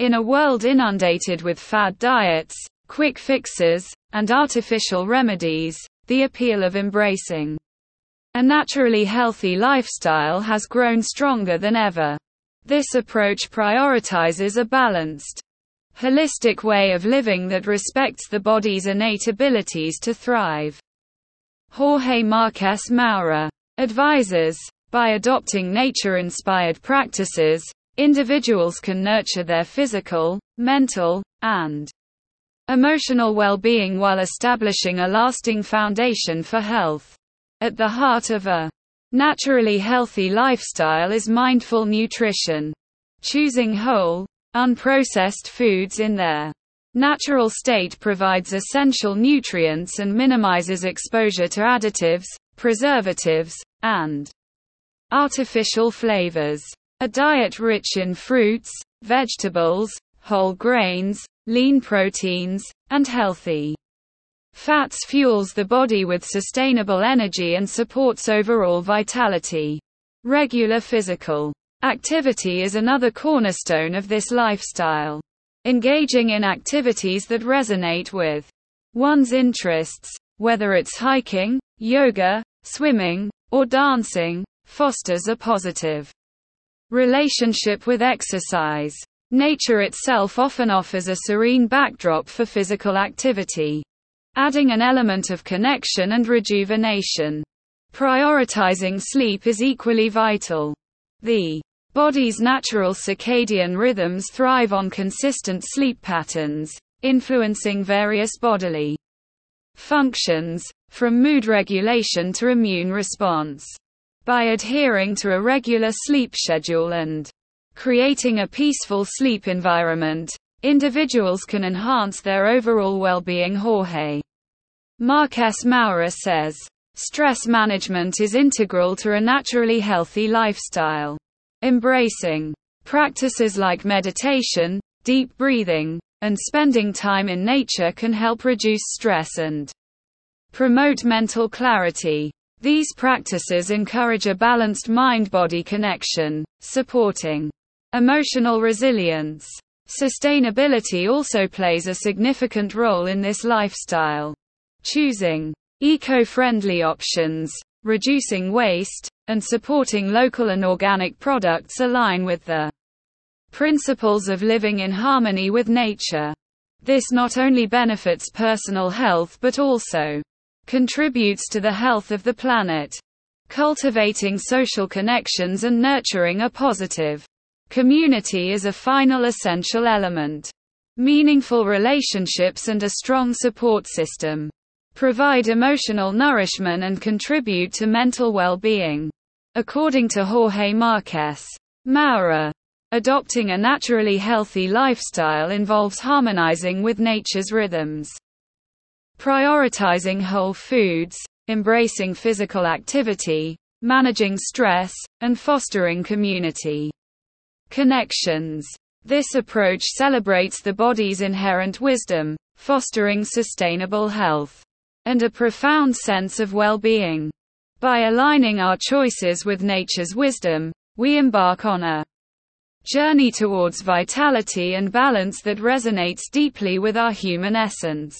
In a world inundated with fad diets, quick fixes, and artificial remedies, the appeal of embracing a naturally healthy lifestyle has grown stronger than ever. This approach prioritizes a balanced, holistic way of living that respects the body's innate abilities to thrive. Jorge Marques Moura advises, by adopting nature-inspired practices, individuals can nurture their physical, mental, and emotional well-being while establishing a lasting foundation for health. At the heart of a naturally healthy lifestyle is mindful nutrition. Choosing whole, unprocessed foods in their natural state provides essential nutrients and minimizes exposure to additives, preservatives, and artificial flavors. A diet rich in fruits, vegetables, whole grains, lean proteins, and healthy fats fuels the body with sustainable energy and supports overall vitality. Regular physical activity is another cornerstone of this lifestyle. Engaging in activities that resonate with one's interests, whether it's hiking, yoga, swimming, or dancing, fosters a positive relationship with exercise. Nature itself often offers a serene backdrop for physical activity, adding an element of connection and rejuvenation. Prioritizing sleep is equally vital. The body's natural circadian rhythms thrive on consistent sleep patterns, influencing various bodily functions, from mood regulation to immune response. By adhering to a regular sleep schedule and creating a peaceful sleep environment, individuals can enhance their overall well-being. Jorge Marques Moura says, stress management is integral to a naturally healthy lifestyle. Embracing practices like meditation, deep breathing, and spending time in nature can help reduce stress and promote mental clarity. These practices encourage a balanced mind-body connection, supporting emotional resilience. Sustainability also plays a significant role in this lifestyle. Choosing eco-friendly options, reducing waste, and supporting local and organic products align with the principles of living in harmony with nature. This not only benefits personal health but also contributes to the health of the planet. Cultivating social connections and nurturing a positive community is a final essential element. Meaningful relationships and a strong support system provide emotional nourishment and contribute to mental well-being. According to Jorge Marques Moura, adopting a naturally healthy lifestyle involves harmonizing with nature's rhythms, prioritizing whole foods, embracing physical activity, managing stress, and fostering community connections. This approach celebrates the body's inherent wisdom, fostering sustainable health and a profound sense of well-being. By aligning our choices with nature's wisdom, we embark on a journey towards vitality and balance that resonates deeply with our human essence.